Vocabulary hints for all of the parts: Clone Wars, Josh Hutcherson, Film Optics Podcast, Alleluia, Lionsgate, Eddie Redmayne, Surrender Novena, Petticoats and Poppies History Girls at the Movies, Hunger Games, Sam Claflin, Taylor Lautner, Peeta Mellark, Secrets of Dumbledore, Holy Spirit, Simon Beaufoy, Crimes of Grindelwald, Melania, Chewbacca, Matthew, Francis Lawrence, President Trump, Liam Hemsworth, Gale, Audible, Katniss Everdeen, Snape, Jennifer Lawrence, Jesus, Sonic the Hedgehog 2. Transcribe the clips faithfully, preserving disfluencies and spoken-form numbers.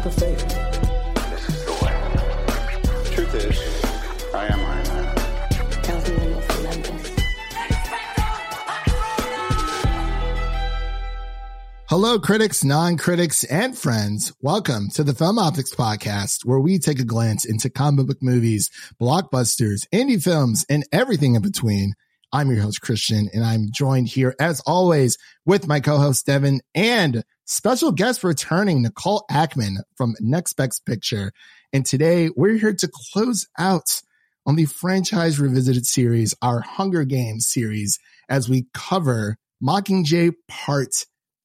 people say. This is the way. Truth is, I am Iron Man. Tell them they will remember. Hello, critics, non-critics, and friends. Welcome to the Film Optics Podcast, where we take a glance into comic book movies, blockbusters, indie films, and everything in between. I'm your host, Christian, and I'm joined here, as always, with my co-host, Devin, and special guest returning, Nicole Ackman from Next Best Picture. And today, we're here to close out on the Franchise Revisited series, our Hunger Games series, as we cover Mockingjay Part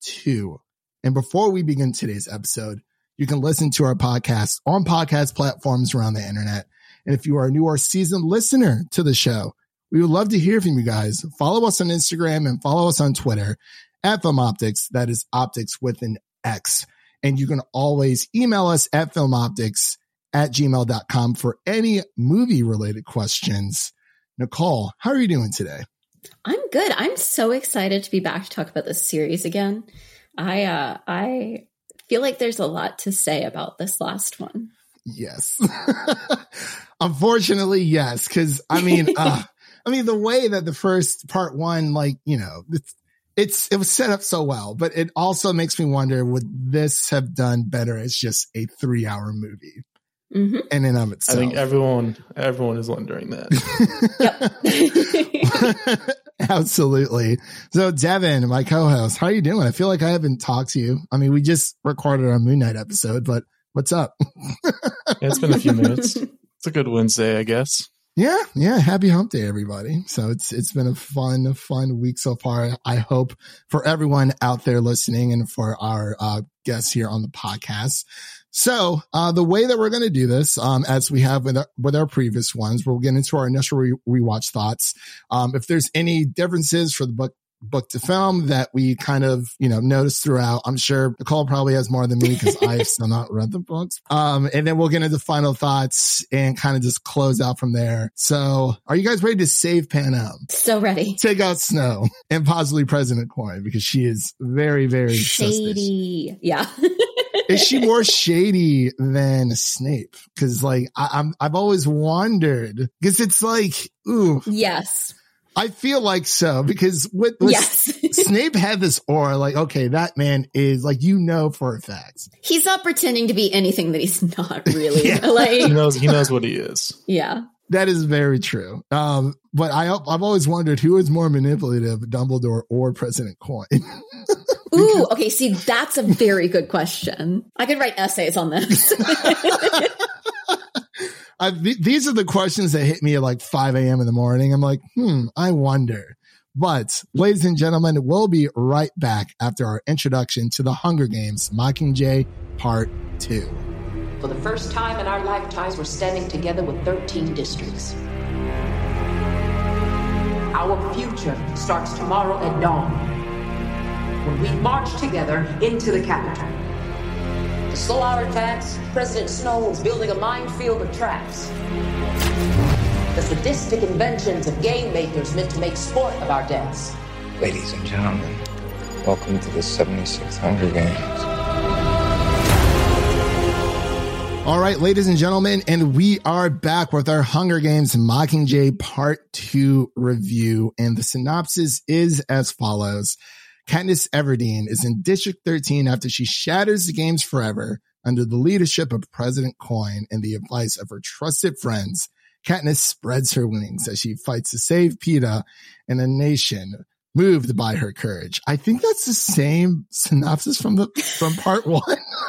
two. And before we begin today's episode, you can listen to our podcast on podcast platforms around the internet. And if you are a new or seasoned listener to the show, we would love to hear from you guys. Follow us on Instagram and follow us on Twitter at FilmOptics. That is optics with an X. And you can always email us at filmoptics at gmail dot com for any movie related questions. Nicole, how are you doing today? I'm good. I'm so excited to be back to talk about this series again. I uh, I feel like there's a lot to say about this last one. Yes. Unfortunately, yes. Because, I mean, uh, I mean, the way that the first part one, like, you know, it's, it's it was set up so well. But it also makes me wonder, would this have done better as just a three-hour movie? Mm-hmm. And in of itself, I think everyone everyone is wondering that. Absolutely. So, Devin, my co-host, how are you doing? I feel like I haven't talked to you. I mean, we just recorded our Moon Knight episode, but what's up? Yeah, it's been a few minutes. It's a good Wednesday, I guess. Yeah, yeah. Happy Hump Day, everybody. So it's it's been a fun, fun week so far. I hope for everyone out there listening and for our uh, guests here on the podcast. So uh, the way that we're going to do this, um, as we have with our, with our previous ones, we'll get into our initial re- rewatch thoughts. Um, if there's any differences for the book book to film that we kind of, you know, notice throughout, I'm sure Nicole probably has more than me because I've still not read the books. Um, and then we'll get into final thoughts and kind of just close out from there. So are you guys ready to save Pan Am? So ready. Take out Snow and possibly President Coin because she is very, very shady. Suspicious. Yeah. Is she more shady than Snape? Because, like, I, I'm, I've always wondered. Because it's like, ooh. Yes. I feel like so. Because with, with yes. Snape had this aura, like, okay, that man is, like, you know for a fact. He's not pretending to be anything that he's not really. Yeah. Like, he knows, he knows what he is. Yeah. That is very true. Um, but I, I've always wondered who is more manipulative, Dumbledore or President Coin. Ooh, okay. See, that's a very good question. I could write essays on this. I, th- these are the questions that hit me at like five a.m. in the morning. I'm like, hmm, I wonder. But, ladies and gentlemen, we'll be right back after our introduction to The Hunger Games, Mockingjay Part two. For the first time in our lifetimes, we're standing together with thirteen districts. Our future starts tomorrow at dawn, when we march together into the Capitol. To slow our attacks, President Snow is building a minefield of traps. The sadistic inventions of game makers meant to make sport of our deaths. Ladies and gentlemen, welcome to the seventy-sixth Hunger Games. All right, ladies and gentlemen, and we are back with our Hunger Games Mockingjay Part two review. And the synopsis is as follows. Katniss Everdeen is in District thirteen after she shatters the games forever under the leadership of President Coin and the advice of her trusted friends. Katniss spreads her wings as she fights to save Peeta and a nation moved by her courage. I think that's the same synopsis from the from part one.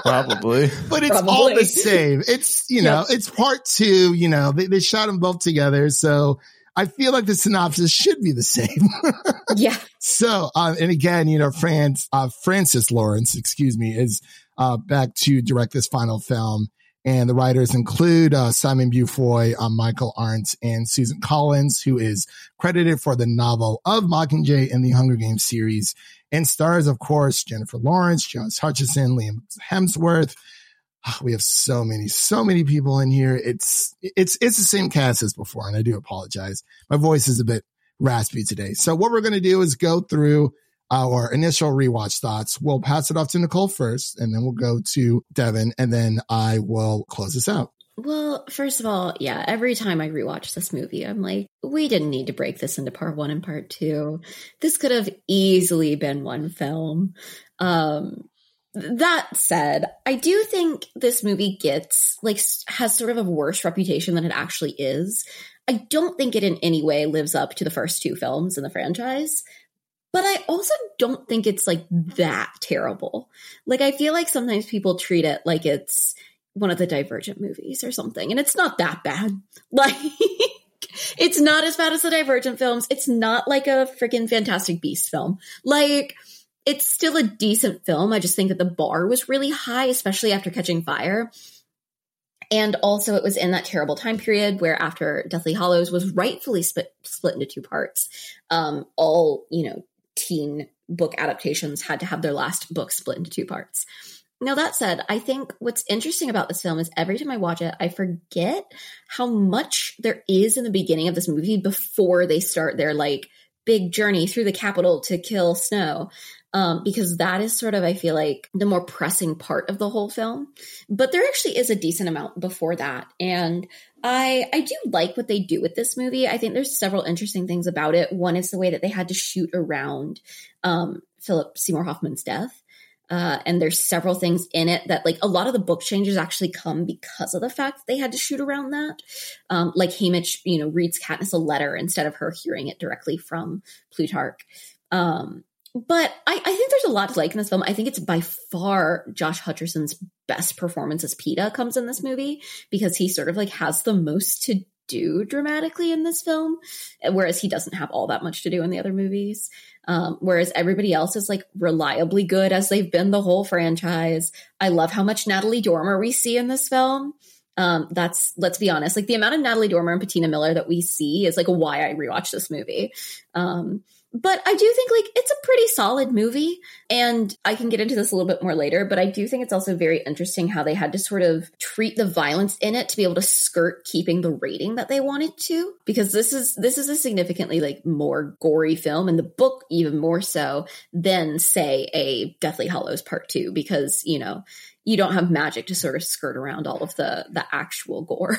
Probably. But it's Probably. all the same. It's, you know, yep. It's part two, you know, they, they shot them both together. So I feel like the synopsis should be the same. Yeah. So, um, and again, you know, France, uh, Francis Lawrence, excuse me, is uh, back to direct this final film. And the writers include uh, Simon Beaufoy, uh, Michael Arndt, and Susan Collins, who is credited for the novel of Mockingjay and the Hunger Games series. And stars, of course, Jennifer Lawrence, Josh Hutcherson, Liam Hemsworth. We have so many, so many people in here. It's, it's, it's the same cast as before. And I do apologize. My voice is a bit raspy today. So what we're going to do is go through our initial rewatch thoughts. We'll pass it off to Nicole first, and then we'll go to Devin, and then I will close this out. Well, first of all, yeah, every time I rewatch this movie, I'm like, we didn't need to break this into part one and part two. This could have easily been one film. Um, that said, I do think this movie gets, like, has sort of a worse reputation than it actually is. I don't think it in any way lives up to the first two films in the franchise. But I also don't think it's, like, that terrible. Like, I feel like sometimes people treat it like it's one of the Divergent movies or something. And it's not that bad. Like, it's not as bad as the Divergent films. It's not like a freaking Fantastic Beasts film. Like, it's still a decent film. I just think that the bar was really high, especially after Catching Fire. And also it was in that terrible time period where after Deathly Hallows was rightfully split, split into two parts. Um, all, you know, teen book adaptations had to have their last book split into two parts. Now, that said, I think what's interesting about this film is every time I watch it, I forget how much there is in the beginning of this movie before they start their, like, big journey through the Capitol to kill Snow, um, because that is sort of, I feel like, the more pressing part of the whole film. But there actually is a decent amount before that. And I, I do like what they do with this movie. I think there's several interesting things about it. One is the way that they had to shoot around um, Philip Seymour Hoffman's death. Uh, and there's several things in it that, like, a lot of the book changes actually come because of the fact that they had to shoot around that. Um, like Haymitch, you know, reads Katniss a letter instead of her hearing it directly from Plutarch. Um, but I, I think there's a lot to like in this film. I think it's by far Josh Hutcherson's best performance as Peeta comes in this movie, because he sort of, like, has the most to do dramatically in this film, whereas he doesn't have all that much to do in the other movies. Um, whereas everybody else is, like, reliably good as they've been the whole franchise. I love how much Natalie Dormer we see in this film. Um, that's, let's be honest, like, the amount of Natalie Dormer and Peeta Mellark that we see is, like, why I rewatched this movie. Um, but I do think, like, it's a pretty solid movie, and I can get into this a little bit more later, but I do think it's also very interesting how they had to sort of treat the violence in it to be able to skirt keeping the rating that they wanted to, because this is, this is a significantly, like, more gory film, and the book even more so than, say, a Deathly Hallows Part Two, because, you know, you don't have magic to sort of skirt around all of the the actual gore.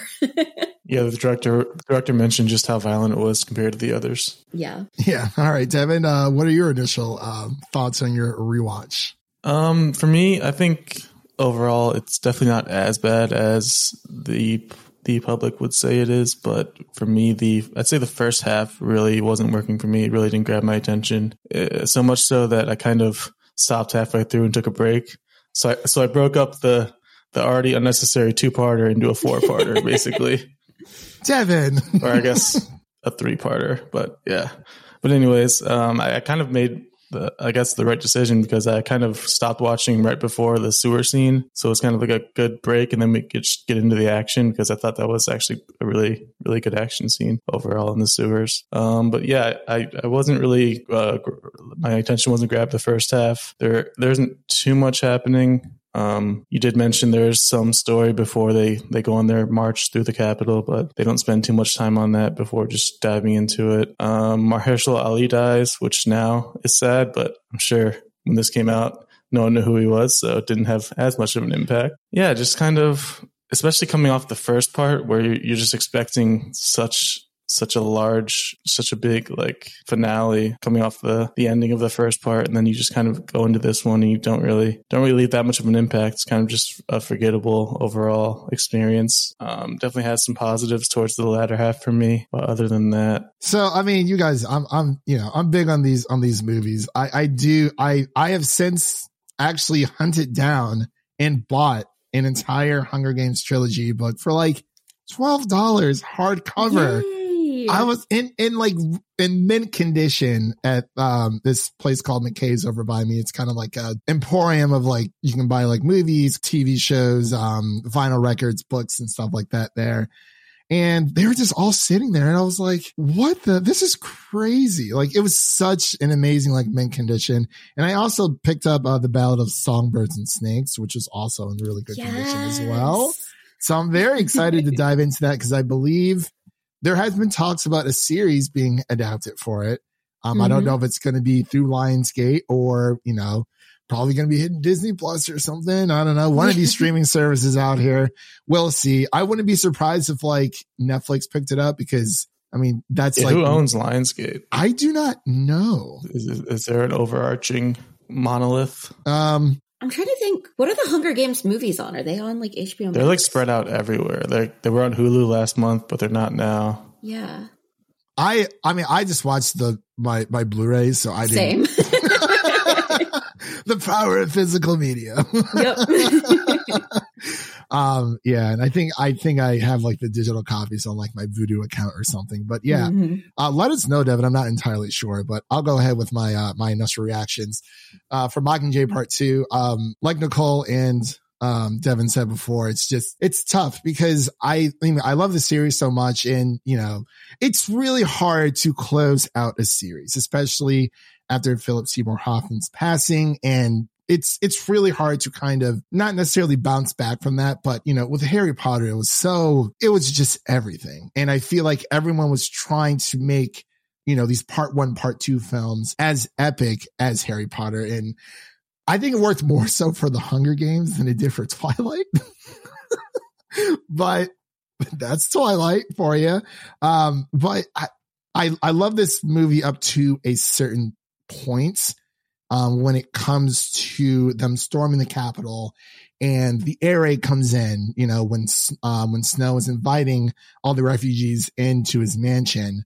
Yeah, the director the director mentioned just how violent it was compared to the others. Yeah. Yeah. All right, Devin, uh, what are your initial uh, thoughts on your rewatch? Um, for me, I think overall it's definitely not as bad as the the public would say it is, but for me, the I'd say the first half really wasn't working for me. It really didn't grab my attention, uh, so much so that I kind of stopped halfway through and took a break. So I, so I broke up the, the already unnecessary two-parter into a four-parter, basically. Devin! Or I guess a three-parter, but yeah. But anyways, um, I, I kind of made, the I guess, the right decision, because I kind of stopped watching right before the sewer scene. So it's kind of like a good break, and then we could get into the action, because I thought that was actually a really, really good action scene overall in the sewers. Um, but yeah, I, I wasn't really, uh, my attention wasn't grabbed the first half. There, there isn't too much happening. Um, you did mention there's some story before they, they go on their march through the Capitol, but they don't spend too much time on that before just diving into it. Um, Mahershala Ali dies, which now is sad, but I'm sure when this came out, no one knew who he was, so it didn't have as much of an impact. Yeah, just kind of, especially coming off the first part where you're, you're just expecting such... such a large, such a big, like, finale coming off the, the ending of the first part. And then you just kind of go into this one and you don't really, don't really leave that much of an impact. It's kind of just a forgettable overall experience. Um, definitely had some positives towards the latter half for me, but other than that. So, I mean, you guys, I'm, I'm, you know, I'm big on these, on these movies. I, I do, I, I have since actually hunted down and bought an entire Hunger Games trilogy book for like twelve dollars hardcover. Yay. I was in, in like in mint condition at um this place called McKay's over by me. It's kind of like a emporium of, like, you can buy like movies, T V shows, um, vinyl records, books and stuff like that there. And they were just all sitting there. And I was like, what the, this is crazy. Like, it was such an amazing, like, mint condition. And I also picked up uh, the Ballad of Songbirds and Snakes, which is also in really good yes. condition as well. So I'm very excited to dive into that, because I believe there has been talks about a series being adapted for it. Um, mm-hmm. I don't know if it's going to be through Lionsgate or, you know, probably going to be hitting Disney Plus or something. I don't know. One of these streaming services out here. We'll see. I wouldn't be surprised if like Netflix picked it up because, I mean, that's yeah, like. Who owns Lionsgate? I do not know. Is, is there an overarching monolith? Um, I'm trying to think. What are the Hunger Games movies on? Are they on like H B O? They're Max? Like spread out everywhere. They they were on Hulu last month, but they're not now. Yeah. I I mean, I just watched the my my Blu-rays, so I didn't. Same. The power of physical media. Yep. um. Yeah, and I think I think I have like the digital copies on like my Vudu account or something. But yeah, mm-hmm. uh, let us know, Devin. I'm not entirely sure, but I'll go ahead with my uh, my initial reactions uh, for Mockingjay Part Two. Um, like Nicole and um, Devin said before, it's just it's tough because I I, mean, I love the series so much, and you know it's really hard to close out a series, especially after Philip Seymour Hoffman's passing. And it's, it's really hard to kind of not necessarily bounce back from that. But, you know, with Harry Potter, it was so, it was just everything. And I feel like everyone was trying to make, you know, these part one, part two films as epic as Harry Potter. And I think it worked more so for the Hunger Games than it did for Twilight, but that's Twilight for you. Um, but I, I, I love this movie up to a certain points um, when it comes to them storming the Capitol and the air raid comes in, you know, when um, when Snow is inviting all the refugees into his mansion,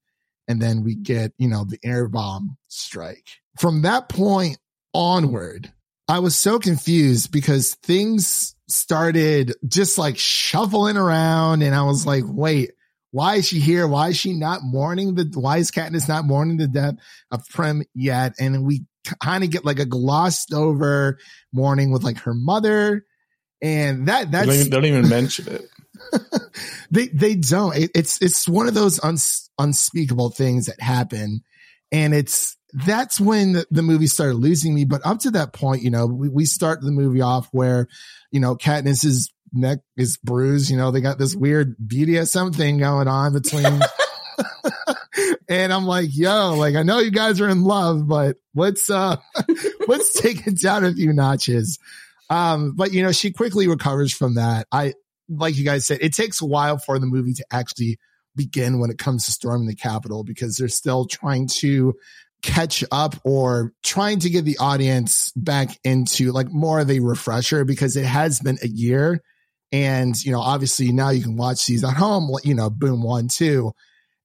and then we get, you know, the air bomb strike. From that point onward, I was so confused because things started just like shuffling around, and I was like, wait, why is she here? Why is she not mourning the, why is Katniss not mourning the death of Prim yet? And we kind of get like a glossed over mourning with like her mother, and that, that's, they don't even, don't even mention it. they, they don't, it, it's, it's one of those uns, unspeakable things that happen. And it's, that's when the, the movie started losing me. But up to that point, you know, we, we start the movie off where, you know, Katniss is, neck is bruised, you know, they got this weird B D S M thing going on between and I'm like, yo, like I know you guys are in love, but let's uh let's take it down a few notches. Um but you know, she quickly recovers from that. I like you guys said, it takes a while for the movie to actually begin when it comes to storming the Capitol, because they're still trying to catch up or trying to get the audience back into like more of a refresher, because it has been a year. And, you know, obviously now you can watch these at home, you know, boom, one, two.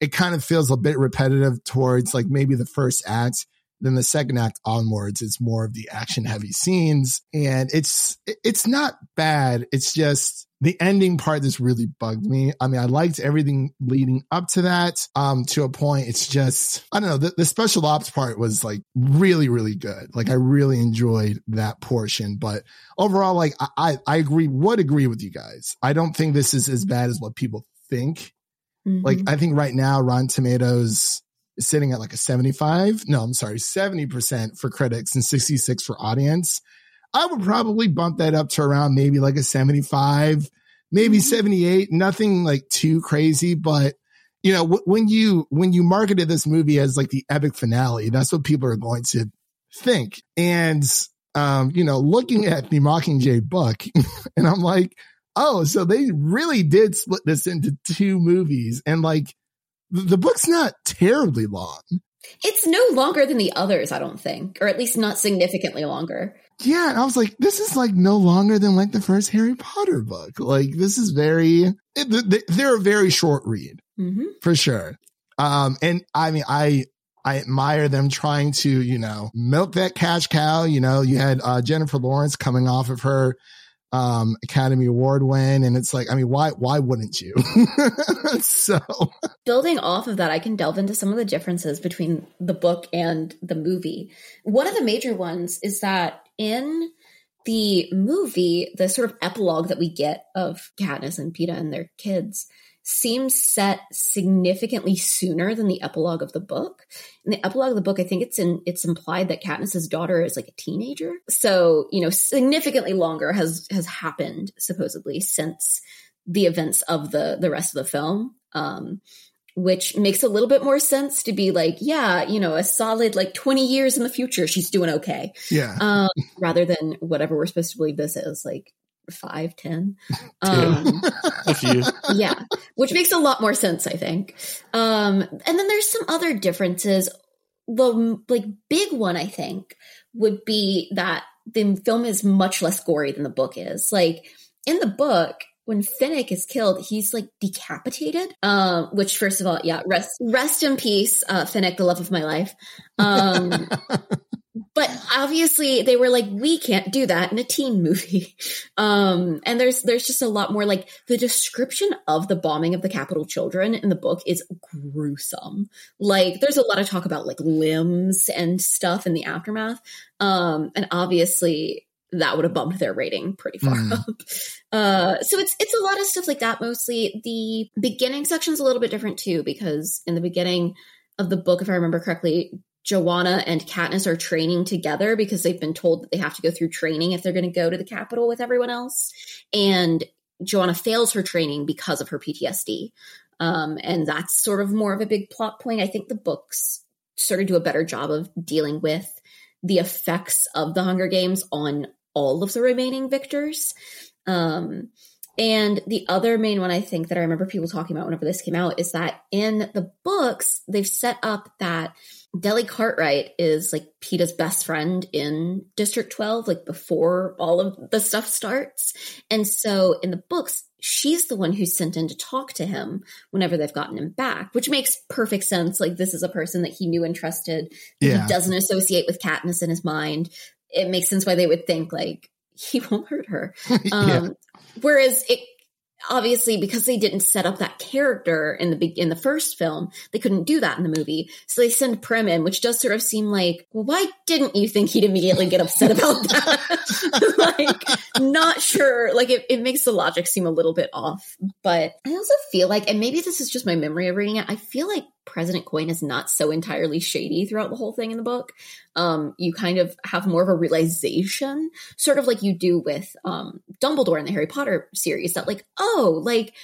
It kind of feels a bit repetitive towards like maybe the first act. Then the second act onwards, it's more of the action heavy scenes. And it's, it's not bad. It's just the ending part that's really bugged me. I mean, I liked everything leading up to that. Um, to a point, it's just, I don't know, the, the special ops part was like really, really good. Like I really enjoyed that portion, but overall, like I, I agree, would agree with you guys. I don't think this is as bad as what people think. Mm-hmm. Like I think right now, Rotten Tomatoes is sitting at like a seventy-five. No, I'm sorry, seventy percent for critics and sixty-six for audience. I would probably bump that up to around maybe like a seventy-five, maybe seventy-eight, nothing like too crazy. But, you know, w- when you when you marketed this movie as like the epic finale, that's what people are going to think. And, um, you know, looking at the Mockingjay book, and I'm like, oh, so they really did split this into two movies. And like the book's not terribly long. It's no longer than the others, I don't think, or at least not significantly longer. Yeah, and I was like, this is like no longer than like the first Harry Potter book. Like this is very, they're a very short read, mm-hmm. for sure. Um, and I mean, I I admire them trying to, you know, milk that cash cow. You know, you had uh, Jennifer Lawrence coming off of her um, Academy Award win, and it's like, I mean, why why wouldn't you? So building off of that, I can delve into some of the differences between the book and the movie. One of the major ones is that in the movie, the sort of epilogue that we get of Katniss and Peeta and their kids seems set significantly sooner than the epilogue of the book. In the epilogue of the book, I think it's in, it's implied that Katniss's daughter is like a teenager. So, you know, significantly longer has, has happened supposedly since the events of the, the rest of the film. Um, which makes a little bit more sense to be like, yeah, you know, a solid like twenty years in the future, she's doing okay. Yeah. Um, rather than whatever we're supposed to believe this is, like five, ten. Um, yeah. Which makes a lot more sense, I think. Um, and then there's some other differences. The like big one, I think, would be that the film is much less gory than the book is. Like in the book, when Finnick is killed, he's like decapitated, um, which first of all, yeah, rest, rest in peace, uh, Finnick, the love of my life. Um, but obviously they were like, we can't do that in a teen movie. Um, and there's, there's just a lot more like the description of the bombing of the Capitol children in the book is gruesome. Like there's a lot of talk about like limbs and stuff in the aftermath. Um, and obviously, that would have bumped their rating pretty far mm. up. Uh, so it's it's a lot of stuff like that mostly. The beginning section's a little bit different too, because in the beginning of the book, if I remember correctly, Joanna and Katniss are training together because they've been told that they have to go through training if they're going to go to the Capitol with everyone else. And Joanna fails her training because of her P T S D. Um, and that's sort of more of a big plot point. I think the books sort of do a better job of dealing with the effects of the Hunger Games on all of the remaining victors. Um, and the other main one I think that I remember people talking about whenever this came out is that in the books, they've set up that Deli Cartwright is like Peeta's best friend in District twelve, like before all of the stuff starts. And so in the books, she's the one who's sent in to talk to him whenever they've gotten him back, which makes perfect sense. Like this is a person that he knew and trusted. Yeah. He doesn't associate with Katniss in his mind. It makes sense why they would think like he won't hurt her. Um, yeah. Whereas it obviously, because they didn't set up that character in the in the first film, they couldn't do that in the movie. So they send Prim in, which does sort of seem like, well, why didn't you think he'd immediately get upset about that? Like, not sure. Like it, it makes the logic seem a little bit off. But I also feel like, and maybe this is just my memory of reading it, I feel like President Coin is not so entirely shady throughout the whole thing in the book. Um, you kind of have more of a realization, sort of like you do with um, Dumbledore in the Harry Potter series, that like, oh, like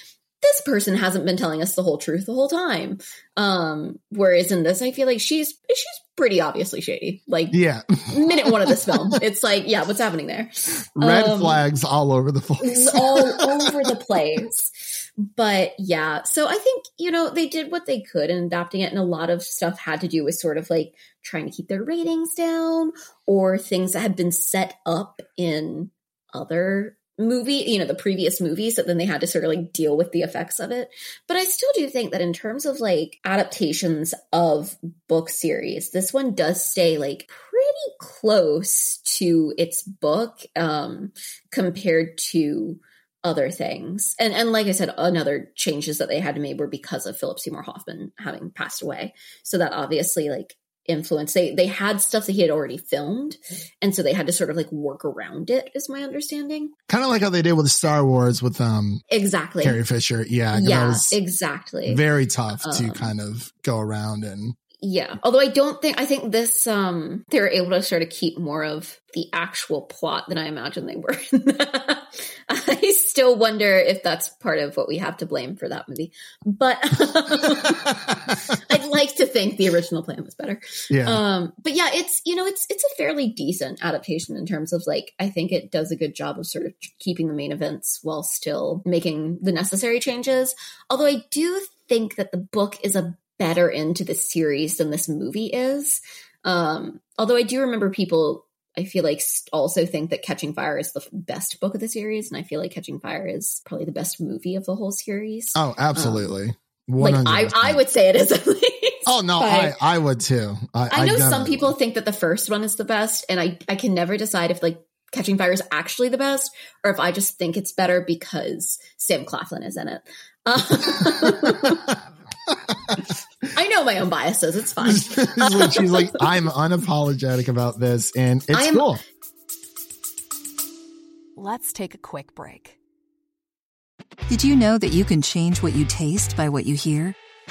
this person hasn't been telling us the whole truth the whole time. Um, whereas in this, I feel like she's she's pretty obviously shady. Like, yeah, minute one of this film, it's like, yeah, what's happening there? Red um, flags all over the place, all over the place. But yeah, so I think, you know, they did what they could in adapting it. And a lot of stuff had to do with sort of like trying to keep their ratings down or things that had been set up in other movie, you know, the previous movies that then they had to sort of like deal with the effects of it. But I still do think that in terms of like adaptations of book series, this one does stay like pretty close to its book um, compared to other things. And and like I said, another changes that they had to make were because of Philip Seymour Hoffman having passed away. So that obviously like influenced, they, they had stuff that he had already filmed. And so they had to sort of like work around it is my understanding. Kind of like how they did with Star Wars with, um, exactly. Carrie Fisher. Yeah. Yeah, exactly. Very tough um, to kind of go around and. Yeah. Although I don't think, I think this, um, they were able to sort of keep more of the actual plot than I imagine they were. I still wonder if that's part of what we have to blame for that movie. But um, I'd like to think the original plan was better. Yeah. Um, but yeah, it's, you know, it's, it's a fairly decent adaptation in terms of like, I think it does a good job of sort of keeping the main events while still making the necessary changes. Although I do think that the book is a better into the series than this movie is. Um, although I do remember people, I feel like, also think that Catching Fire is the best book of the series. And I feel like Catching Fire is probably the best movie of the whole series. Oh, absolutely. Um, like I, I would say it is at least. Oh, no, I, I would too. I, I know I some people think that the first one is the best. And I, I can never decide if like Catching Fire is actually the best or if I just think it's better because Sam Claflin is in it. Uh, I know my own biases. It's fine. She's like, I'm unapologetic about this, and it's am- cool. Let's take a quick break. Did you know that you can change what you taste by what you hear?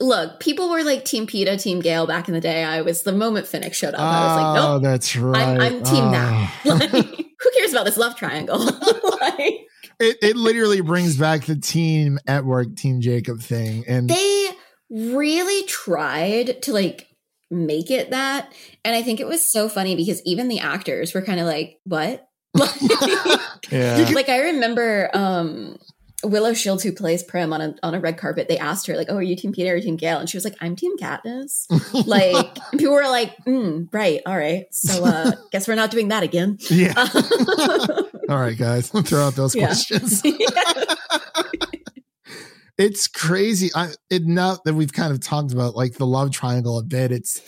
Look, people were like Team Peeta, Team Gale back in the day. I was, the moment Finnick showed up, oh, I was like, nope. Oh, that's right. I'm, I'm Team oh. that. Like, who cares about this love triangle? Like, it, it literally brings back the Team at Work, Team Jacob thing. And they really tried to like make it that. And I think it was so funny because even the actors were kind of like, what? yeah. Like, I remember... um Willow Shields, who plays Prim on a on a red carpet, they asked her like, "Oh, are you Team Peeta or Team Gale?" And she was like, "I'm Team Katniss." Like, and people were like, mm, "Right, all right, so uh, guess we're not doing that again." Yeah. All right, guys, throw out those yeah. questions. It's crazy. I it now that we've kind of talked about like the love triangle a bit. It's,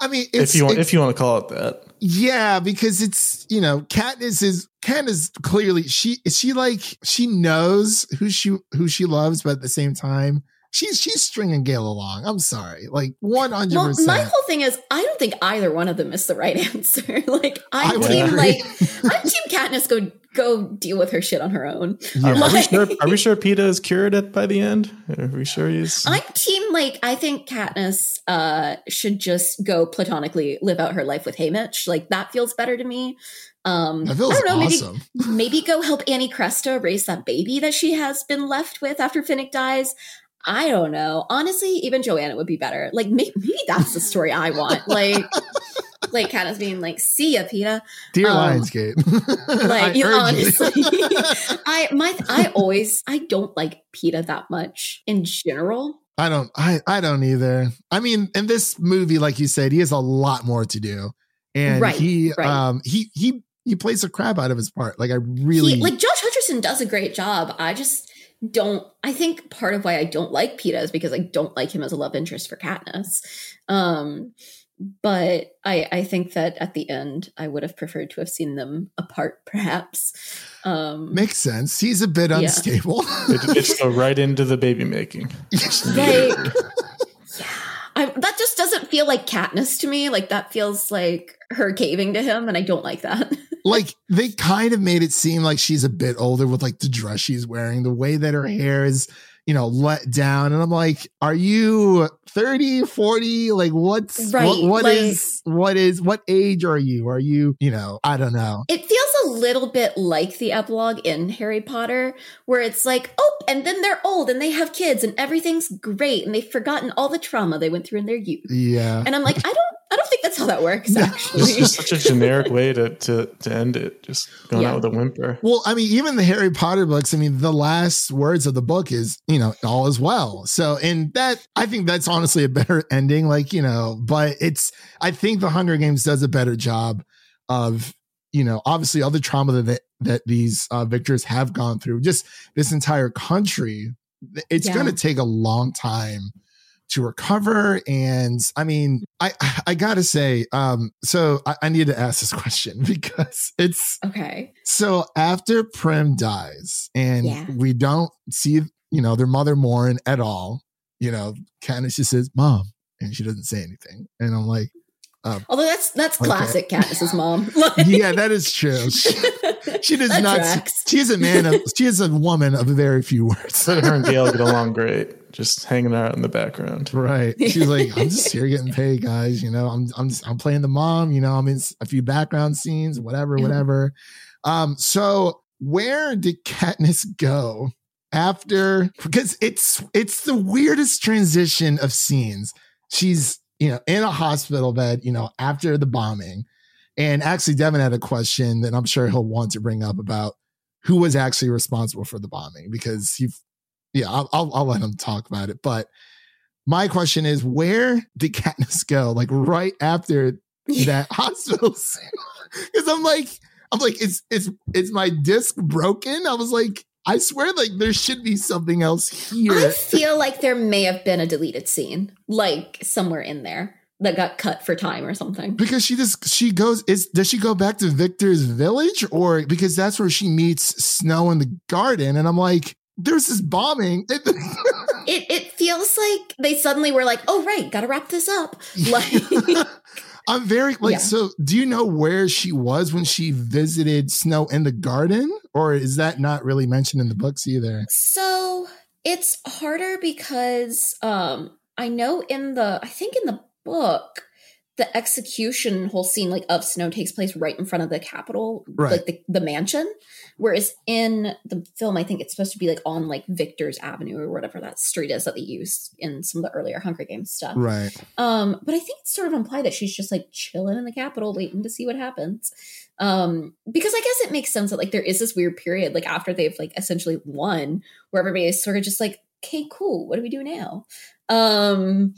I mean, it's, if you want, if you want to call it that, yeah, because it's, you know, Katniss is. Katniss clearly she is she like she knows who she who she loves, but at the same time she's she's stringing Gale along. I'm sorry, like one hundred percent. Well, my whole thing is I don't think either one of them is the right answer. Like I'm I team agree. like I'm Team Katniss. Go go deal with her shit on her own. Yeah. Like, are we sure? Are we sure Peeta is cured at by the end? Are we sure he's? I'm Team like I think Katniss uh, should just go platonically live out her life with Haymitch. Like that feels better to me. Um, that feels I don't know, awesome. Maybe, maybe go help Annie Cresta raise that baby that she has been left with after Finnick dies. I don't know. Honestly, even Joanna would be better. Like maybe, maybe that's the story I want. Like, like Katniss being like, "See ya, Peeta, dear um, Lionsgate." Like, you know, honestly, I my I always I don't like Peeta that much in general. I don't. I I don't either. I mean, in this movie, like you said, he has a lot more to do, and right, he right. um he he. He plays the crap out of his part. Like I really he, like Josh Hutcherson does a great job. I just don't. I think part of why I don't like Peeta is because I don't like him as a love interest for Katniss. Um, but I, I think that at the end, I would have preferred to have seen them apart, perhaps. Um, Makes sense. He's a bit unstable. Yeah. it, it's go right into the baby making. Like, yeah. I, that just doesn't feel like Katniss to me. Like that feels like her caving to him, and I don't like that. Like they kind of made it seem like she's a bit older with like the dress she's wearing, the way that her hair is, you know, let down. And I'm like, are you thirty, forty? Like what's right. what, what like, is what is what age are you? Are you, you know, I don't know. It feels a little bit like the epilogue in Harry Potter where it's like, oh, and then they're old and they have kids and everything's great. And they've forgotten all the trauma they went through in their youth. Yeah. And I'm like, I don't. I don't think that's how that works, no. actually. It's just such a generic way to, to, to end it, just going yeah. out with a whimper. Well, I mean, even the Harry Potter books, I mean, the last words of the book is, you know, all is well. So, and that, I think that's honestly a better ending, like, you know, but it's, I think the Hunger Games does a better job of, you know, obviously all the trauma that, they, that these uh, victors have gone through, just this entire country. It's yeah. going to take a long time to recover. And I mean, I, I gotta say, um, so I, I need to ask this question because it's okay. So after Prim dies and yeah. we don't see, you know, their mother Morin at all, you know, Katniss just says mom and she doesn't say anything. And I'm like, uh, although that's, that's okay. classic Katniss's mom. Like. Yeah, that is true. She, she does not, she is a man of, she is a woman of very few words. Her and Gale get along great. Just hanging out in the background. Right. She's like, I'm just here getting paid, guys. You know, I'm I'm I'm playing the mom, you know, I'm in a few background scenes, whatever, whatever. Um, so where did Katniss go after? Because it's it's the weirdest transition of scenes. She's, you know, in a hospital bed, you know, after the bombing. And actually, Devin had a question that I'm sure he'll want to bring up about who was actually responsible for the bombing, because he Yeah, I'll, I'll I'll let him talk about it. But my question is, where did Katniss go? Like right after that hospital scene, because I'm like, I'm like, it's it's it's my disc broken. I was like, I swear, like, there should be something else here. I feel like there may have been a deleted scene, like, somewhere in there that got cut for time or something. Because she just, she goes, is, does she go back to Victor's village? Or, because that's where she meets Snow in the garden. And I'm like, there's this bombing. It, it, it feels like they suddenly were like, oh, right, gotta wrap this up. Like... I'm very, like, yeah. So do you know where she was when she visited Snow in the garden? Or is that not really mentioned in the books either? So it's harder because um, I know in the, I think in the book, the execution whole scene, like, of Snow takes place right in front of the Capitol, right. like the, the mansion. Whereas in the film, I think it's supposed to be like on like Victor's Avenue or whatever that street is that they used in some of the earlier Hunger Games stuff. Right. Um, but I think it's sort of implied that she's just like chilling in the Capitol waiting to see what happens. Um, because I guess it makes sense that like there is this weird period, like after they've like essentially won, where everybody is sort of just like, okay, cool. What do we do now? Um,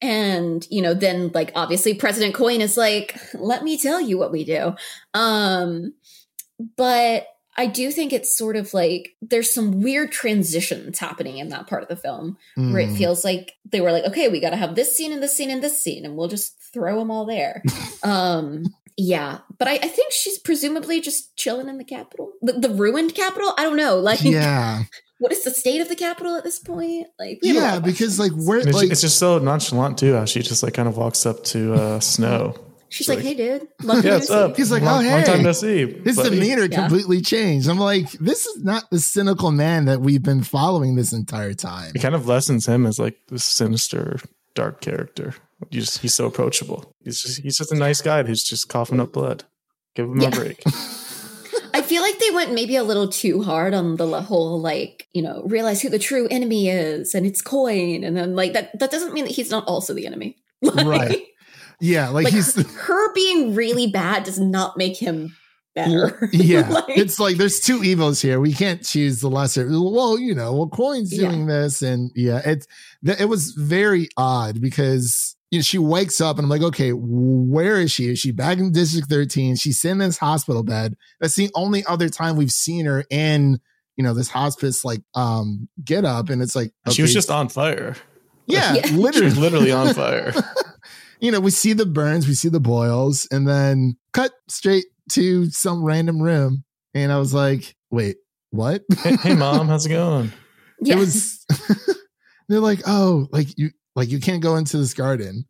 And, you know, then, like, obviously President Coin is like, let me tell you what we do. Um, but I do think it's sort of like there's some weird transitions happening in that part of the film mm. where it feels like they were like, OK, we got to have this scene and this scene and this scene and we'll just throw them all there. um Yeah, but I, I think she's presumably just chilling in the Capitol, the, the ruined Capitol. I don't know. Like, yeah. What is the state of the Capitol at this point? Like, yeah, because like where I mean, like, it's just so nonchalant too. How she just like kind of walks up to uh, Snow. She's, she's like, like, "Hey, dude, love yeah, what's up?" He's like, long, "Oh, hey, long time no see." His demeanor yeah. completely changed. I'm like, this is not the cynical man that we've been following this entire time. It kind of lessens him as like this sinister, dark character. You just, he's so approachable. He's just he's just a nice guy who's just coughing up blood. Give him yeah. a break. I feel like they went maybe a little too hard on the whole, like, you know, realize who the true enemy is and it's Coin. And then like that, that doesn't mean that he's not also the enemy. Like, right. Yeah. Like, like he's her being really bad does not make him better. Yeah. Like, it's like there's two evils here. We can't choose the lesser. Well, you know, well, Coin's doing yeah. this. And yeah, it's th- it was very odd because, you know, she wakes up and I'm like, okay, where is she? Is she back in District thirteen? She's in this hospital bed. That's the only other time we've seen her in, you know, this hospice, like, um, get up. And it's like, okay. She was just on fire. Yeah, yeah. literally, she was literally on fire. You know, we see the burns, we see the boils, and then cut straight to some random room. And I was like, wait, what? hey, hey, mom, how's it going? Yeah. It was, they're like, oh, like you, Like, you can't go into this garden.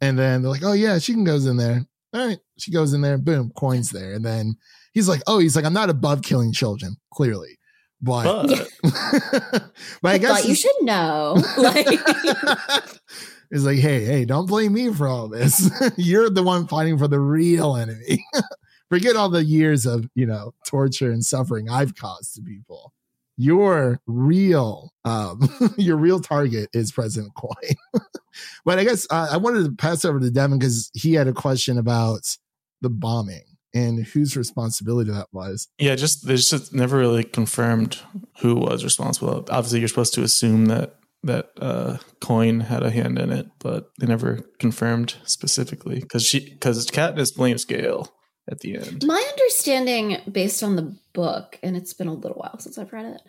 And then they're like, oh, yeah, she can goes in there. All right. She goes in there. Boom. Coin's there. And then he's like, oh, he's like, I'm not above killing children, clearly. But, but. but I, I guess you should know. Like, it's like, hey, hey, don't blame me for all this. You're the one fighting for the real enemy. Forget all the years of, you know, torture and suffering I've caused to people. Your real, um, your real target is President Coin. But I guess uh, I wanted to pass over to Devin because he had a question about the bombing and whose responsibility that was. Yeah, just they just never really confirmed who was responsible. Obviously, you're supposed to assume that that uh, Coin had a hand in it, but they never confirmed specifically because she because Katniss blames Gale at the end. My understanding based on the book, and it's been a little while since I've read it,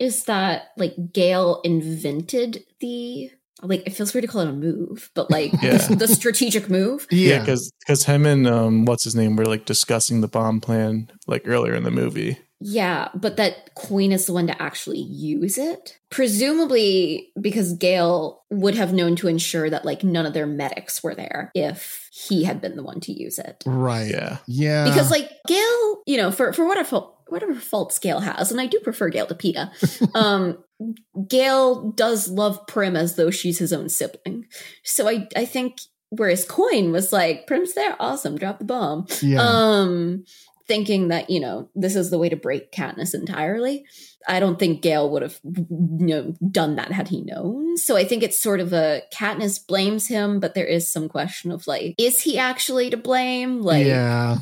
is that like Gale invented the, like, it feels weird to call it a move, but like yeah. the, the strategic move. Yeah. Cause, cause him and um, what's his name were like discussing the bomb plan like earlier in the movie. Yeah. But that Coin is the one to actually use it. Presumably because Gale would have known to ensure that like none of their medics were there if he had been the one to use it. Right. Yeah. Yeah. Because like Gale, you know, for, for whatever, whatever faults Gale has, and I do prefer Gale to Peeta, um, Gale does love Prim as though she's his own sibling. So I, I think whereas Coin was like, Prim's there. Awesome. Drop the bomb. Yeah. Um, thinking that, you know, this is the way to break Katniss entirely. I don't think Gale would have, you know, done that had he known. So I think it's sort of a Katniss blames him, but there is some question of like, is he actually to blame? Like, yeah,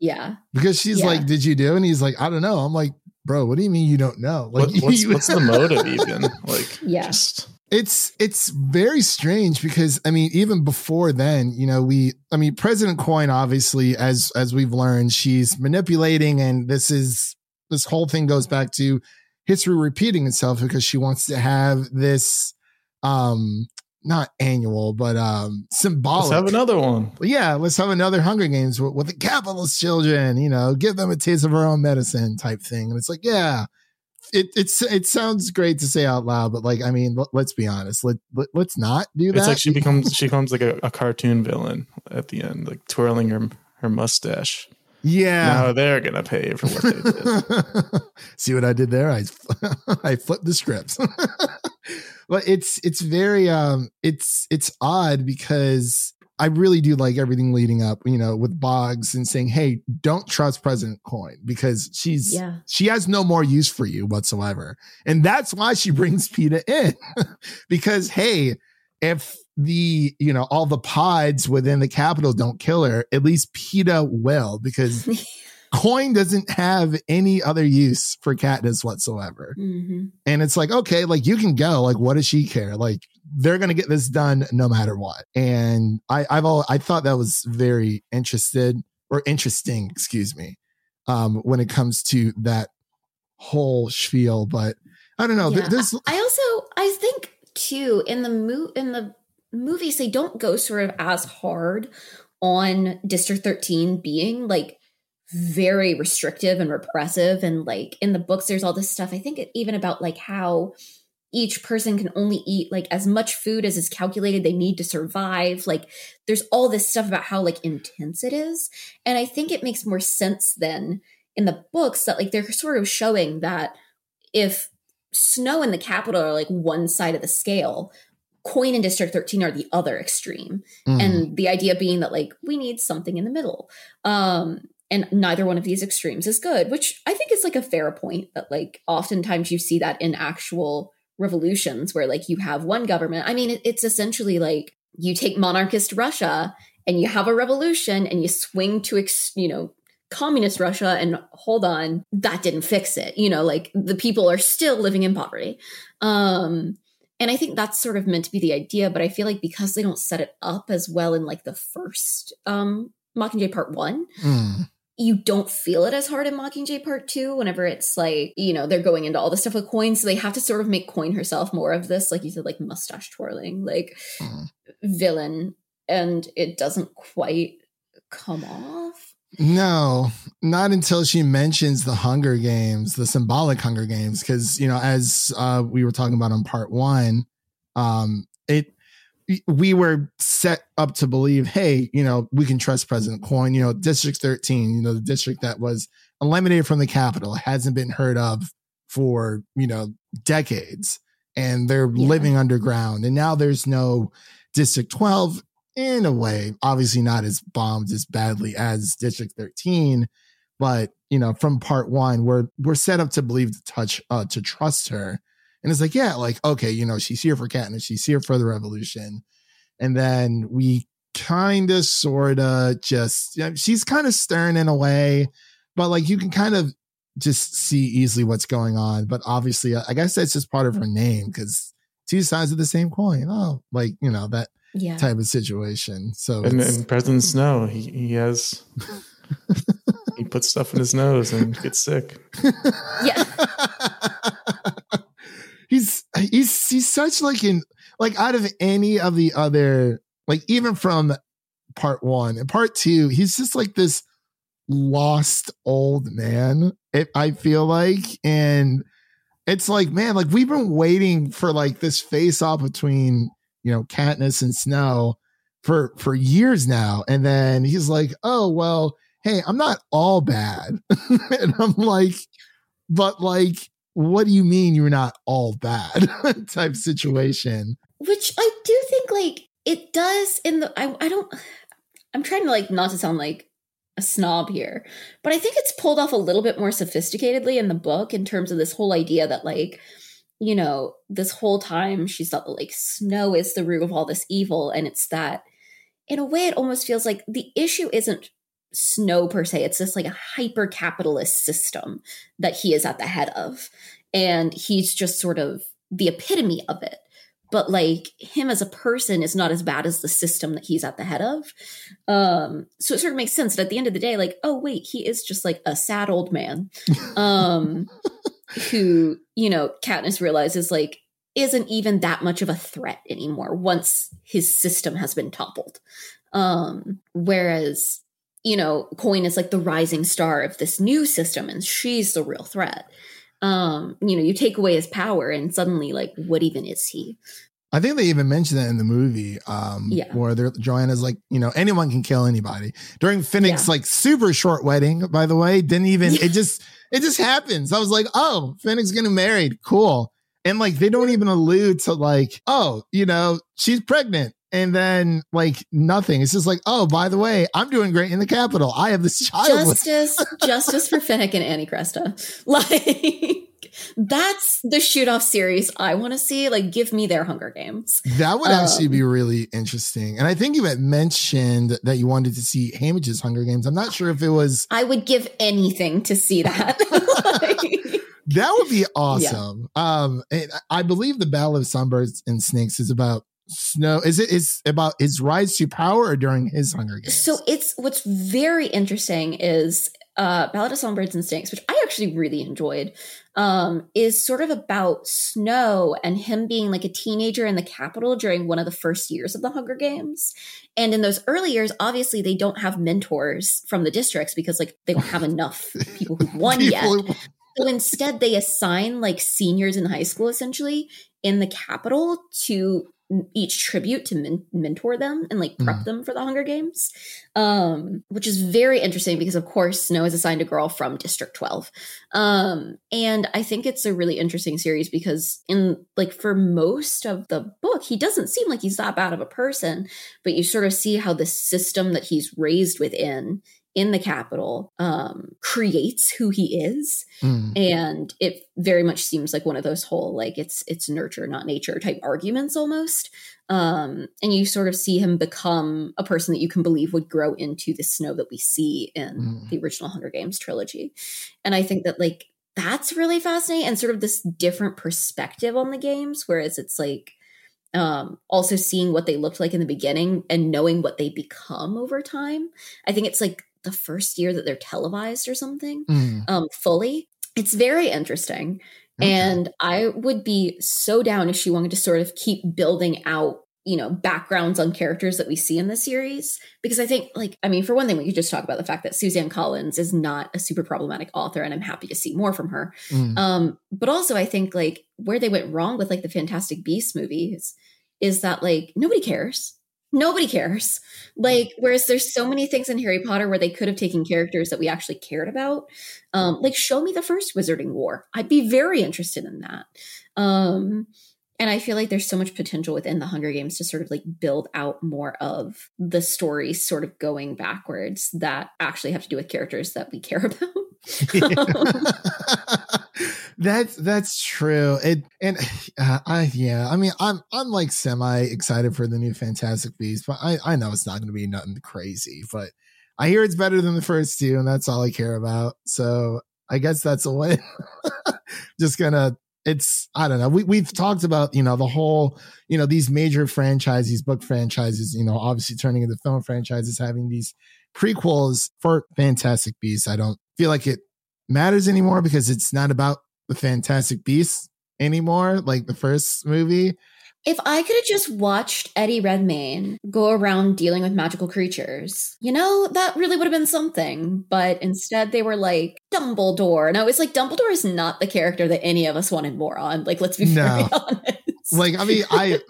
yeah, because she's yeah. like, "Did you do?" And he's like, "I don't know." I'm like, "Bro, what do you mean you don't know? Like, what, what's, what's the motive even?" Like, yeah, just- it's it's very strange because I mean, even before then, you know, we, I mean, President Coin, obviously, as as we've learned, she's manipulating, and this is. This whole thing goes back to history repeating itself because she wants to have this, um, not annual, but um, symbolic. Let's have another one. Yeah, let's have another Hunger Games with, with the capitalist children, you know, give them a taste of our own medicine type thing. And it's like, yeah, it it's it sounds great to say out loud, but like, I mean, l- let's be honest, let, let, let's not do that. It's like she becomes she becomes like a, a cartoon villain at the end, like twirling her her mustache. Yeah. Now they're going to pay for what they did. See what I did there? I I flipped the scripts. But it's it's very um it's it's odd because I really do like everything leading up, you know, with Boggs and saying, "Hey, don't trust President Coin because she's yeah. she has no more use for you whatsoever." And that's why she brings Peeta in. Because hey, if the, you know, all the pods within the Capitol don't kill her, at least Peeta will, because Coin doesn't have any other use for Katniss whatsoever. Mm-hmm. And it's like, okay, like you can go, like, what does she care? Like they're going to get this done no matter what. And I, I've all, I thought that was very interested or interesting, excuse me, um, when it comes to that whole spiel, but I don't know. Yeah. There, there's, I also, I think too, in the mo- in the, movies, they don't go sort of as hard on District thirteen being like very restrictive and repressive. And like in the books, there's all this stuff, I think it, even about like how each person can only eat like as much food as is calculated they need to survive. Like there's all this stuff about how like intense it is. And I think it makes more sense then in the books that like they're sort of showing that if Snow and the Capitol are like one side of the scale, Coin and District thirteen are the other extreme. Mm. And the idea being that like, we need something in the middle. Um, and neither one of these extremes is good, which I think is like a fair point that like, oftentimes you see that in actual revolutions where like you have one government. I mean, it, it's essentially like you take monarchist Russia and you have a revolution and you swing to, ex- you know, communist Russia and hold on, that didn't fix it. You know, like the people are still living in poverty. Um, And I think that's sort of meant to be the idea, but I feel like because they don't set it up as well in like the first um, Mockingjay Part one, mm. you don't feel it as hard in Mockingjay Part two whenever it's like, you know, they're going into all this stuff with Coin. So they have to sort of make Coin herself more of this, like you said, like mustache twirling, like mm. villain. And it doesn't quite come off. No, not until she mentions the Hunger Games, the symbolic Hunger Games, because, you know, as uh, we were talking about on part one, um, it we were set up to believe, hey, you know, we can trust President Coin, you know, District thirteen, you know, the district that was eliminated from the Capitol, hasn't been heard of for, you know, decades, and they're yeah. living underground. And now there's no District twelve. In a way, obviously not as bombed as badly as District thirteen, but you know, from part one, we're we're set up to believe to touch uh, to trust her, and it's like, yeah, like okay, you know, she's here for Katniss, she's here for the revolution, and then we kind of, sort of, just you know, she's kind of stern in a way, but like you can kind of just see easily what's going on. But obviously, I guess that's just part of her name because two sides of the same coin. Oh, like you know that. Yeah. Type of situation. So and, and President Snow, he, he has he puts stuff in his nose and gets sick. Yeah, he's he's he's such like in like out of any of the other like even from part one and part two, he's just like this lost old man. It, I feel like, and it's like man, like we've been waiting for like this face off between. You know, Katniss and Snow for for years now. And then he's like, oh, well, hey, I'm not all bad. And I'm like, but like, what do you mean you're not all bad type situation? Which I do think like it does in the I, I don't I'm trying to like not to sound like a snob here, but I think it's pulled off a little bit more sophisticatedly in the book in terms of this whole idea that like you know, this whole time she's thought that like Snow is the root of all this evil. And it's that in a way, it almost feels like the issue isn't Snow per se. It's just like a hyper capitalist system that he is at the head of. And he's just sort of the epitome of it. But like him as a person is not as bad as the system that he's at the head of. Um, so it sort of makes sense that at the end of the day, like, oh, wait, he is just like a sad old man. Um who, you know, Katniss realizes, like, isn't even that much of a threat anymore once his system has been toppled. Um, whereas, you know, Coin is like the rising star of this new system, and she's the real threat. Um, you know, you take away his power and suddenly, like, what even is he? I think they even mentioned that in the movie, um, yeah. where Joanna's like, you know, anyone can kill anybody. During Finnick's yeah. like super short wedding, by the way, didn't even, yeah. it just, it just happens. I was like, oh, Finnick's getting married. Cool. And like, they don't even allude to like, oh, you know, she's pregnant. And then like nothing. It's just like, oh, by the way, I'm doing great in the Capitol. I have this child. Justice, justice for Finnick and Annie Cresta. Like. That's the shoot-off series I want to see. Like, give me their Hunger Games. That would actually um, be really interesting. And I think you had mentioned that you wanted to see Haymitch's Hunger Games. I'm not sure if it was... I would give anything to see that. Like, that would be awesome. Yeah. Um, and I believe the Ballad of Songbirds and Snakes is about Snow. Is it is about his rise to power or during his Hunger Games? So it's what's very interesting is... Uh, Ballad of Songbirds and Snakes, which I actually really enjoyed, um, is sort of about Snow and him being like a teenager in the Capitol during one of the first years of the Hunger Games. And in those early years, obviously, they don't have mentors from the districts because like they don't have enough people who won people. yet. So instead, they assign like seniors in high school, essentially, in the Capitol to each tribute to men- mentor them and like prep mm. them for the Hunger Games, um, which is very interesting because, of course, Snow is assigned a girl from District twelve. Um, and I think it's a really interesting series because in like for most of the book, he doesn't seem like he's that bad of a person, but you sort of see how the system that he's raised within in the Capitol um, creates who he is. Mm. And it very much seems like one of those whole, like it's, it's nurture, not nature type arguments almost. Um, and you sort of see him become a person that you can believe would grow into the Snow that we see in mm. the original Hunger Games trilogy. And I think that like, that's really fascinating and sort of this different perspective on the games, whereas it's like, Um, also seeing what they looked like in the beginning and knowing what they become over time. I think it's like the first year that they're televised or something mm. um, fully. It's very interesting. Okay. And I would be so down if she wanted to sort of keep building out, you know, backgrounds on characters that we see in the series. Because I think like, I mean, for one thing, we could just talk about the fact that Suzanne Collins is not a super problematic author, and I'm happy to see more from her. Mm. Um, but also I think like where they went wrong with like the Fantastic Beasts movies is that like, nobody cares. Nobody cares. Like, whereas there's so many things in Harry Potter where they could have taken characters that we actually cared about. Um, like show me the first Wizarding War. I'd be very interested in that. Um, And I feel like there's so much potential within the Hunger Games to sort of like build out more of the story sort of going backwards that actually have to do with characters that we care about. Yeah. that's that's true. It and uh, I yeah, I mean I'm I'm like semi excited for the new Fantastic Beasts, but I I know it's not going to be nothing crazy, but I hear it's better than the first two, and that's all I care about. So, I guess that's a win. Just going to It's, I don't know. We, we've talked about, you know, the whole, you know, these major franchises, book franchises, you know, obviously turning into film franchises, having these prequels for Fantastic Beasts. I don't feel like it matters anymore because it's not about the Fantastic Beasts anymore, like the first movie. If I could have just watched Eddie Redmayne go around dealing with magical creatures, you know, that really would have been something. But instead they were like Dumbledore. And I was like, Dumbledore is not the character that any of us wanted more on. Like, let's be no. very honest. Like, I mean, I,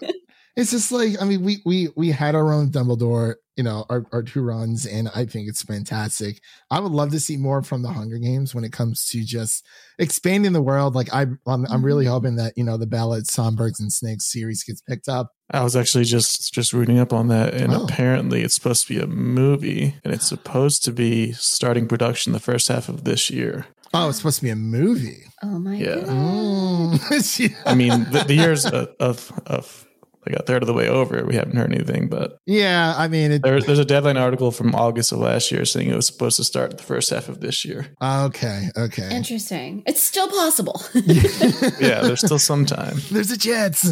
it's just like, I mean, we, we, we had our own Dumbledore, you know, our, our two runs. And I think it's fantastic. I would love to see more from the Hunger Games when it comes to just expanding the world. Like I, I'm, I'm mm-hmm. really hoping that, you know, the Ballad, Songbirds and Snakes series gets picked up. I was actually just, just reading up on that. And oh. apparently it's supposed to be a movie, and it's supposed to be starting production the first half of this year. Oh, it's supposed to be a movie. Oh my yeah. God. Mm. yeah. I mean, the, the years of, of, of like a third of the way over, we haven't heard anything, but yeah, I mean, it, there, there's a Deadline article from August of last year saying it was supposed to start the first half of this year. Okay. Okay. Interesting. It's still possible. yeah. There's still some time. There's a chance.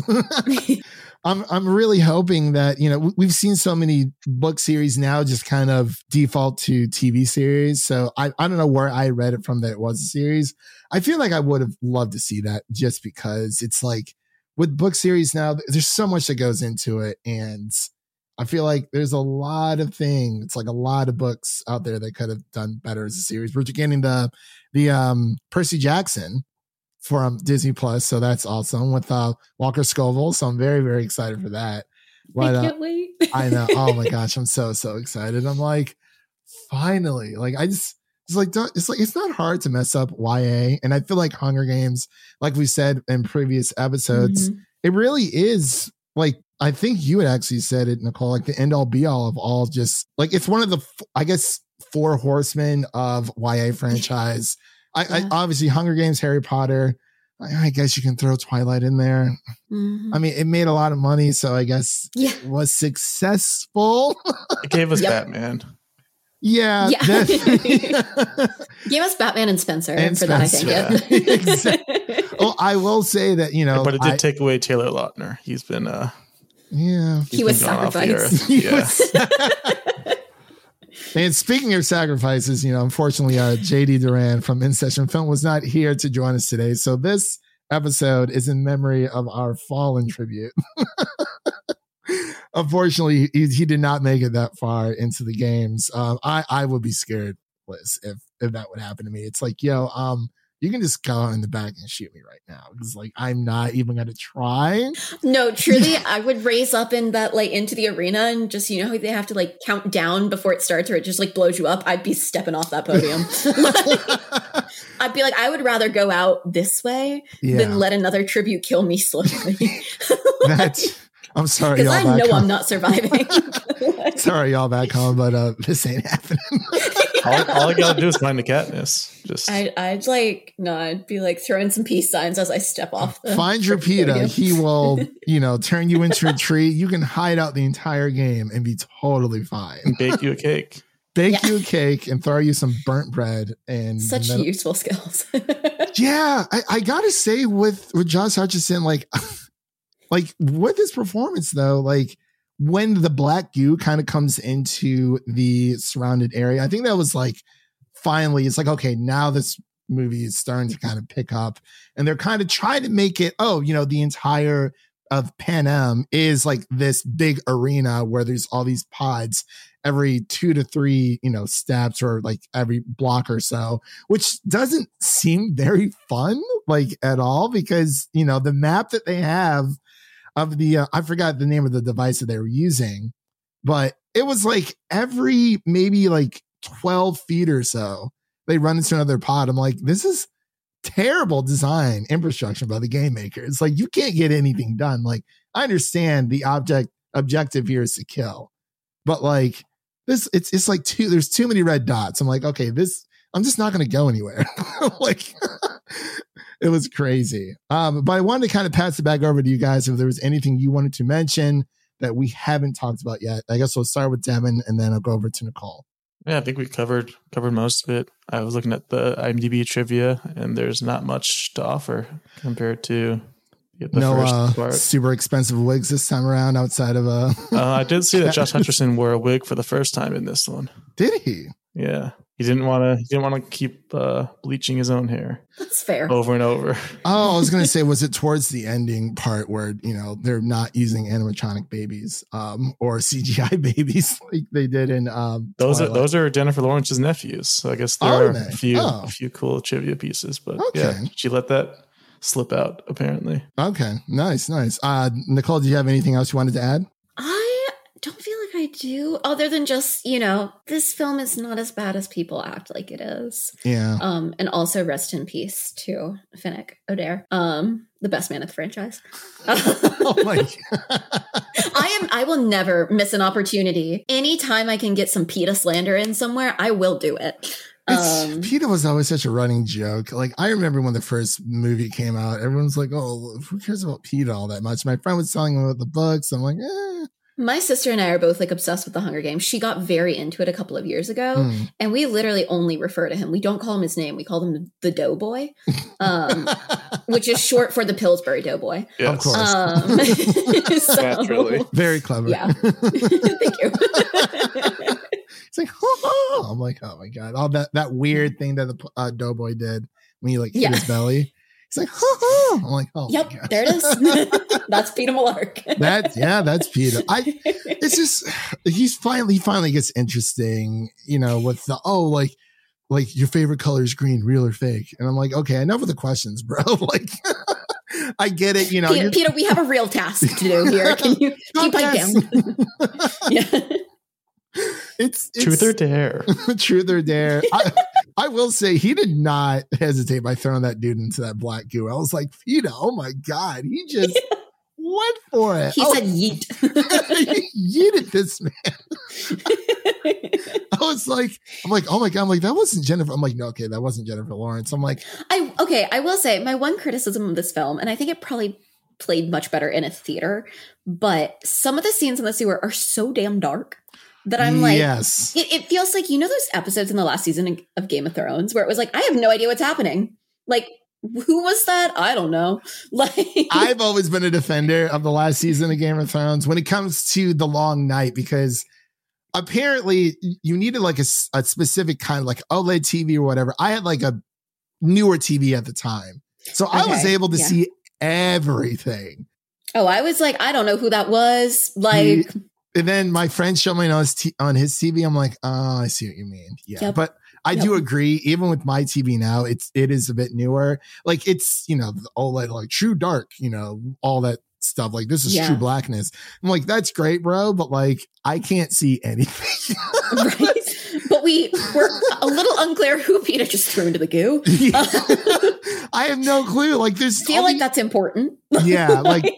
I'm I'm really hoping that, you know, we've seen so many book series now just kind of default to T V series. So I, I don't know where I read it from that it was a series. I feel like I would have loved to see that just because it's like with book series now, there's so much that goes into it. And I feel like there's a lot of things. It's like a lot of books out there that could have done better as a series. We're getting the the um, Percy Jackson from Disney Plus, so that's awesome, with uh, Walker Scoville. So I'm very, very excited for that. But, I can't uh, wait. I know. Oh my gosh, I'm so so excited. I'm like, finally. Like I just, it's like don't, it's like it's not hard to mess up Y A, and I feel like Hunger Games, like we said in previous episodes, mm-hmm. it really is like. I think you had actually said it, Nicole, like the end all be all of all just like it's one of the, I guess, four horsemen of Y A franchise. I, yeah. I obviously Hunger Games, Harry Potter. I, I guess you can throw Twilight in there. Mm-hmm. I mean, it made a lot of money. So I guess yeah. it was successful. It gave us yep. Batman. Yeah. yeah. That, gave us Batman and Spencer. And for Spencer. That, I think. Yeah. Exactly. Well, I will say that, you know. But it did I, take away Taylor Lautner. He's been, uh, yeah, he was sacrificed. Yeah. And speaking of sacrifices, you know, unfortunately, uh, J D Duran from In Session Film was not here to join us today. So this episode is in memory of our fallen tribute. Unfortunately, he, he did not make it that far into the games. Um, I I would be scared, Liz, if if that would happen to me. It's like, yo, um. you can just go in the back and shoot me right now. Because like, I'm not even going to try. No, truly, I would raise up in that, like into the arena and just, you know, they have to like count down before it starts or it just like blows you up. I'd be stepping off that podium. Like, I'd be like, I would rather go out this way yeah. than let another tribute kill me slowly. That's, like, I'm sorry. Because I know I'm not surviving. Sorry, y'all, that comment, but uh, this ain't happening. all, all I gotta do is find the Katniss. Just, I, I'd like, no, I'd be like throwing some peace signs as I step off. The find your Peeta. He will, you know, turn you into a tree. You can hide out the entire game and be totally fine. And bake you a cake. Bake yeah. you a cake and throw you some burnt bread and such metal. Useful skills. Yeah, I, I gotta say with with Josh Hutcherson, like, like with his performance though, like. When the black goo kind of comes into the surrounded area, I think that was like, finally, it's like, okay, now this movie is starting to kind of pick up and they're kind of trying to make it, oh, you know, the entire of Pan Am is like this big arena where there's all these pods every two to three, you know, steps or like every block or so, which doesn't seem very fun, like at all, because, you know, the map that they have of the, uh, I forgot the name of the device that they were using, but it was like every maybe like twelve feet or so, they run into another pod. I'm like, this is terrible design infrastructure by the game maker. It's like, you can't get anything done. Like, I understand the object objective here is to kill, but like this, it's, it's like too, there's too many red dots. I'm like, okay, this, I'm just not going to go anywhere. Like, it was crazy. Um, but I wanted to kind of pass it back over to you guys if there was anything you wanted to mention that we haven't talked about yet. I guess we'll start with Devin and then I'll go over to Nicole. Yeah, I think we covered covered most of it. I was looking at the IMDb trivia and there's not much to offer compared to the no, first uh, part. Super expensive wigs this time around outside of a... uh, I did see that Josh Hutcherson wore a wig for the first time in this one. Did he? Yeah. He didn't want to. He didn't want to keep uh, bleaching his own hair. That's fair. Over and over. Oh, I was gonna say, was it towards the ending part where you know they're not using animatronic babies um, or C G I babies like they did in um, those Twilight. Are those are Jennifer Lawrence's nephews. So I guess there are, are a few oh. a few cool trivia pieces, but okay. yeah, she let that slip out apparently. Okay, nice, nice. Uh, Nicole, do you have anything else you wanted to add? I don't feel. I do, other than just, you know, this film is not as bad as people act like it is. Yeah. Um, and also rest in peace to Finnick Odair, um, the best man of the franchise. Oh my God. I am I will never miss an opportunity. Anytime I can get some Peeta slander in somewhere, I will do it. Um, Peeta was always such a running joke. Like, I remember when the first movie came out, everyone's like, oh, who cares about Peeta all that much? My friend was telling me about the books. I'm like, eh. My sister and I are both like obsessed with the Hunger Games. She got very into it a couple of years ago, mm. and we literally only refer to him. We don't call him his name. We call him the Doughboy, um, which is short for the Pillsbury Doughboy. Yes. Of course. Um, so, Naturally. Very clever. Yeah. Thank you. It's like, oh, oh. I'm like, oh my God. All that, that weird thing that the uh, Doughboy did when he like hit yeah. his belly. It's like, oh, oh. I'm like, oh, yep, there it is. That's Peeta Mellark. That's yeah, that's Peeta. I. It's just he's finally he finally gets interesting. You know, with the oh, like, like your favorite color is green, real or fake? And I'm like, okay, enough of the questions, bro. Like, I get it. You know, Peeta, Peeta, we have a real task to do here. Can you keep it down? yeah. It's, it's truth or dare. Truth or dare. I, I will say he did not hesitate by throwing that dude into that black goo. I was like, Peeta, oh my God. He just yeah. went for it. He oh. said yeet. He yeeted this man. I was like, I'm like, oh my God. I'm like, that wasn't Jennifer. I'm like, no, okay, that wasn't Jennifer Lawrence. I'm like, I okay, I will say my one criticism of this film, and I think it probably played much better in a theater, but some of the scenes in the sewer are so damn dark. That I'm like, yes. it, it feels like, you know, those episodes in the last season of Game of Thrones where it was like, I have no idea what's happening. Like, who was that? I don't know. Like, I've always been a defender of the last season of Game of Thrones when it comes to the long night, because apparently you needed like a, a specific kind of like OLED T V or whatever. I had like a newer T V at the time, so okay. I was able to yeah. see everything. Oh, I was like, I don't know who that was. Like. The- And then my friend showed me on his, t- on his T V. I'm like, oh, I see what you mean. Yeah. Yep. But I yep. do agree. Even with my T V now, it's, it is a bit newer. Like it's, you know, the OLED, like true dark, you know, all that stuff. Like this is yeah. true blackness. I'm like, that's great, bro. But like, I can't see anything. Right. But we were a little unclear who Peeta just threw into the goo. Yeah. I have no clue. Like there's, I feel like these- that's important. Yeah. Like, like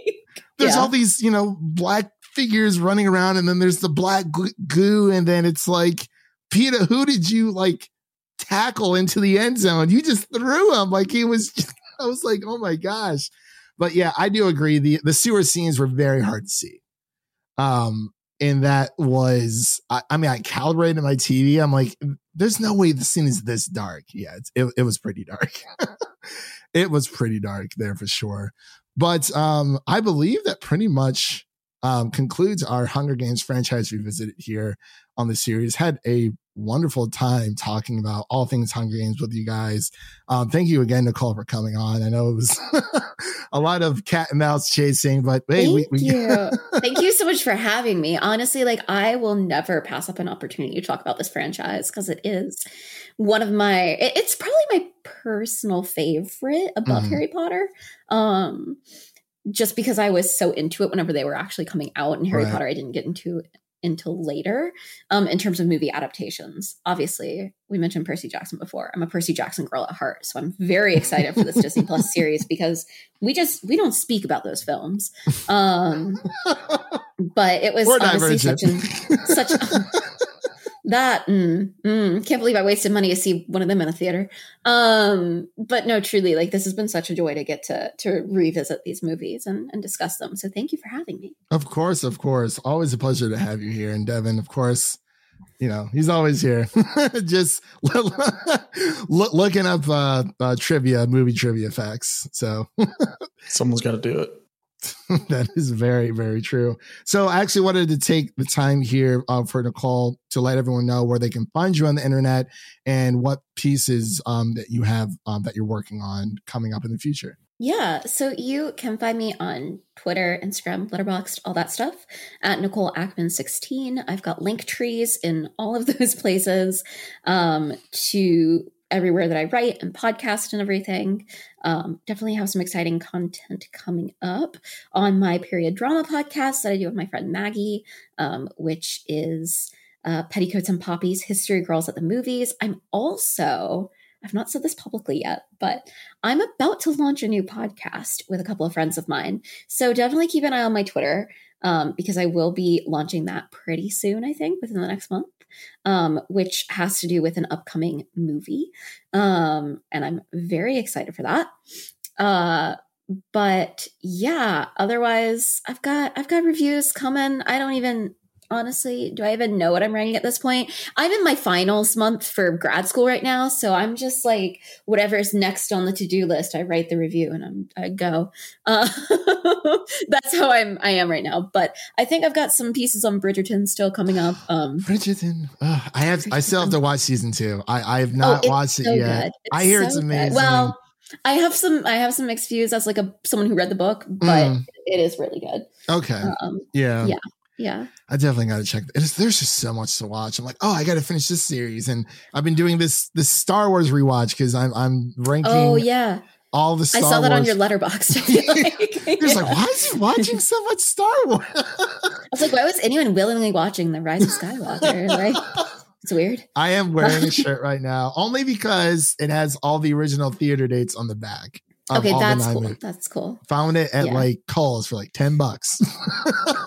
there's yeah. all these, you know, black figures running around, and then there's the black goo, and then it's like, Peeta, who did you like tackle into the end zone? You just threw him like he was just, I was like, oh my gosh. But yeah, I do agree, the the sewer scenes were very hard to see, um and that was I, I mean I calibrated my T V. I'm like, there's no way the scene is this dark. Yeah, it's, it, it was pretty dark. It was pretty dark there for sure. But um I believe that pretty much Um, concludes our Hunger Games franchise revisited here on the series. Had a wonderful time talking about all things Hunger Games with you guys. Um, thank you again, Nicole, for coming on. I know it was a lot of cat and mouse chasing, but hey, thank we, we you. Thank you so much for having me. Honestly, like I will never pass up an opportunity to talk about this franchise because it is one of my. It, it's probably my personal favorite above mm. Harry Potter. Um, just because I was so into it whenever they were actually coming out. And Harry right. Potter, I didn't get into until later um, in terms of movie adaptations. Obviously, we mentioned Percy Jackson before. I'm a Percy Jackson girl at heart. So I'm very excited for this Disney Plus series because we just, we don't speak about those films. Um, but it was or honestly such, an, such um, that, mm, mm, can't believe I wasted money to see one of them in a theater. Um, but no, truly, like this has been such a joy to get to to revisit these movies and, and discuss them. So thank you for having me. Of course, of course. Always a pleasure to have you here. And Devin, of course, you know, he's always here. Just look, looking up uh, uh, trivia, movie trivia facts. So someone's got to do it. That is very, very true. So I actually wanted to take the time here uh, for Nicole to let everyone know where they can find you on the internet and what pieces um, that you have um, that you're working on coming up in the future. Yeah. So you can find me on Twitter, Instagram, Letterboxd, all that stuff at Nicole Ackman sixteen. I've got link trees in all of those places um, to everywhere that I write and podcast and everything. Um, definitely have some exciting content coming up on my period drama podcast that I do with my friend Maggie, um, which is uh, Petticoats and Poppies, History Girls at the Movies. I'm also, I've not said this publicly yet, but I'm about to launch a new podcast with a couple of friends of mine. So definitely keep an eye on my Twitter um, because I will be launching that pretty soon, I think, within the next month. Um, which has to do with an upcoming movie. Um, and I'm very excited for that. Uh, But yeah, otherwise I've got, I've got reviews coming. I don't even, honestly, do I even know what I'm writing at this point? I'm in my finals month for grad school right now. So I'm just like, whatever's next on the to-do list, I write the review and I'm, I go, uh, that's how I'm, I am right now. But I think I've got some pieces on Bridgerton still coming up. Um, Bridgerton. Ugh, I have, Bridgerton. I still have to watch season two. I, I have not oh, watched so it yet. I hear so it's amazing. Good. Well, I have some, I have some mixed views as like a, someone who read the book, but mm. it is really good. Okay. Um, yeah. Yeah. Yeah. I definitely got to check. It's, there's just so much to watch. I'm like, oh, I got to finish this series. And I've been doing this, this Star Wars rewatch. Cause I'm, I'm ranking. Oh yeah. All the Star Wars. I saw that Wars. On your Letterboxd. I feel like. You're just like, why is he watching so much Star Wars? I was like, why was anyone willingly watching the Rise of Skywalker? Right. It's weird. I am wearing a shirt right now only because it has all the original theater dates on the back. Okay, that's cool. That's cool. Found it at yeah. like Kohl's for like ten bucks.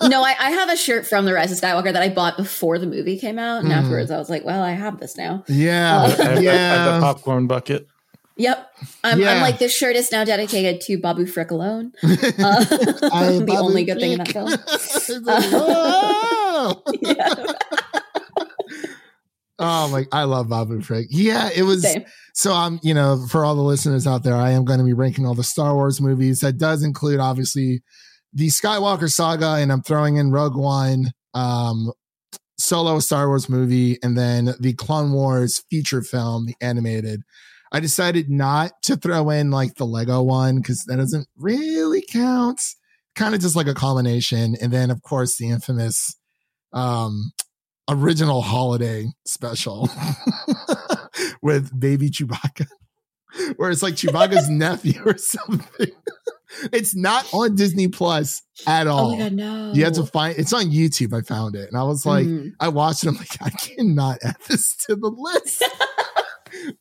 No, I, I have a shirt from The Rise of Skywalker that I bought before the movie came out. And mm. afterwards I was like, well, I have this now. Yeah. Uh, yeah. The, the popcorn bucket. Yep. I'm, yeah. I'm like, this shirt is now dedicated to Babu Frick alone. Uh, the Babu only good Frick. Thing in that film. Like, whoa! Yeah. Oh, like I love Babu Frick. Yeah, it was. Same. So I'm, you know, for all the listeners out there, I am going to be ranking all the Star Wars movies. That does include obviously the Skywalker saga, and I'm throwing in Rogue One, um, Solo, Star Wars movie, and then the Clone Wars feature film, the animated. I decided not to throw in like the Lego one because that doesn't really count. Kind of just like a culmination, and then of course the infamous. Um, original holiday special with baby Chewbacca, where it's like Chewbacca's nephew or something. It's not on Disney Plus at all. Oh my God, no. You have to find it's on YouTube. I found it and I was like, mm-hmm. I watched it. I'm like, I cannot add this to the list.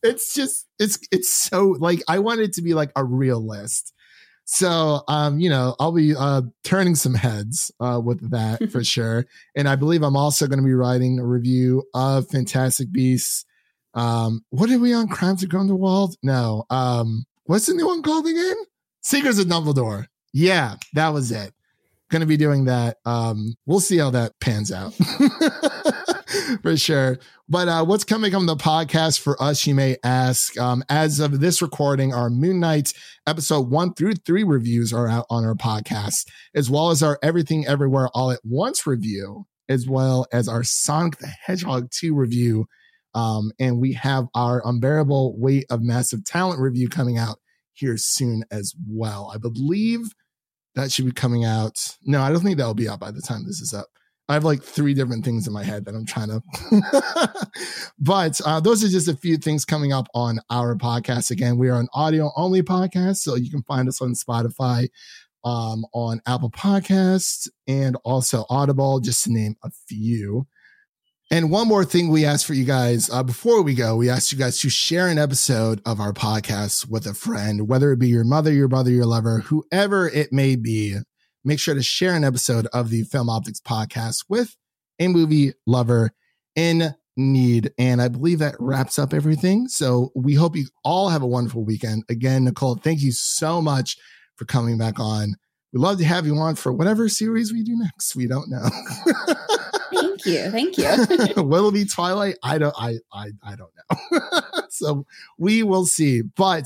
It's just, it's, it's so like, I want it to be like a real list. So, um, you know, I'll be uh, turning some heads uh, with that for sure. And I believe I'm also going to be writing a review of Fantastic Beasts. Um, what are we on? Crimes of Grindelwald? No. Um, what's the new one called again? Secrets of Dumbledore. Yeah, that was it. Going to be doing that. Um, we'll see how that pans out. For sure. But uh, what's coming on the podcast for us, you may ask. Um, as of this recording, our Moon Knight episode one through three reviews are out on our podcast, as well as our Everything Everywhere All at Once review, as well as our Sonic the Hedgehog two review. Um, and we have our Unbearable Weight of Massive Talent review coming out here soon as well. I believe that should be coming out. No, I don't think that'll be out by the time this is up. I have like three different things in my head that I'm trying to, but uh, those are just a few things coming up on our podcast. Again, we are an audio only podcast, so you can find us on Spotify, um, on Apple Podcasts, and also Audible, just to name a few. And one more thing we asked for you guys uh, before we go, we asked you guys to share an episode of our podcast with a friend, whether it be your mother, your brother, your lover, whoever it may be. Make sure to share an episode of the Film Optics Podcast with a movie lover in need. And I believe that wraps up everything. So we hope you all have a wonderful weekend. Again, Nicole, thank you so much for coming back on. We'd love to have you on for whatever series we do next. We don't know. Thank you. Thank you. Will it be Twilight? I don't, I, I, I don't know. So we will see. But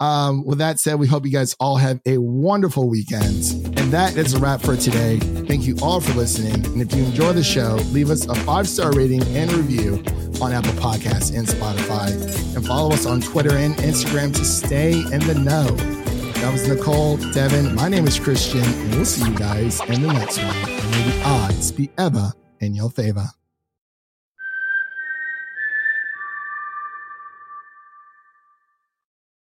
um, with that said, we hope you guys all have a wonderful weekend. And that is a wrap for today. Thank you all for listening. And if you enjoy the show, leave us a five-star rating and review on Apple Podcasts and Spotify. And follow us on Twitter and Instagram to stay in the know. That was Nicole, Devin. My name is Christian. And we'll see you guys in the next one. And may the odds be ever in your favor.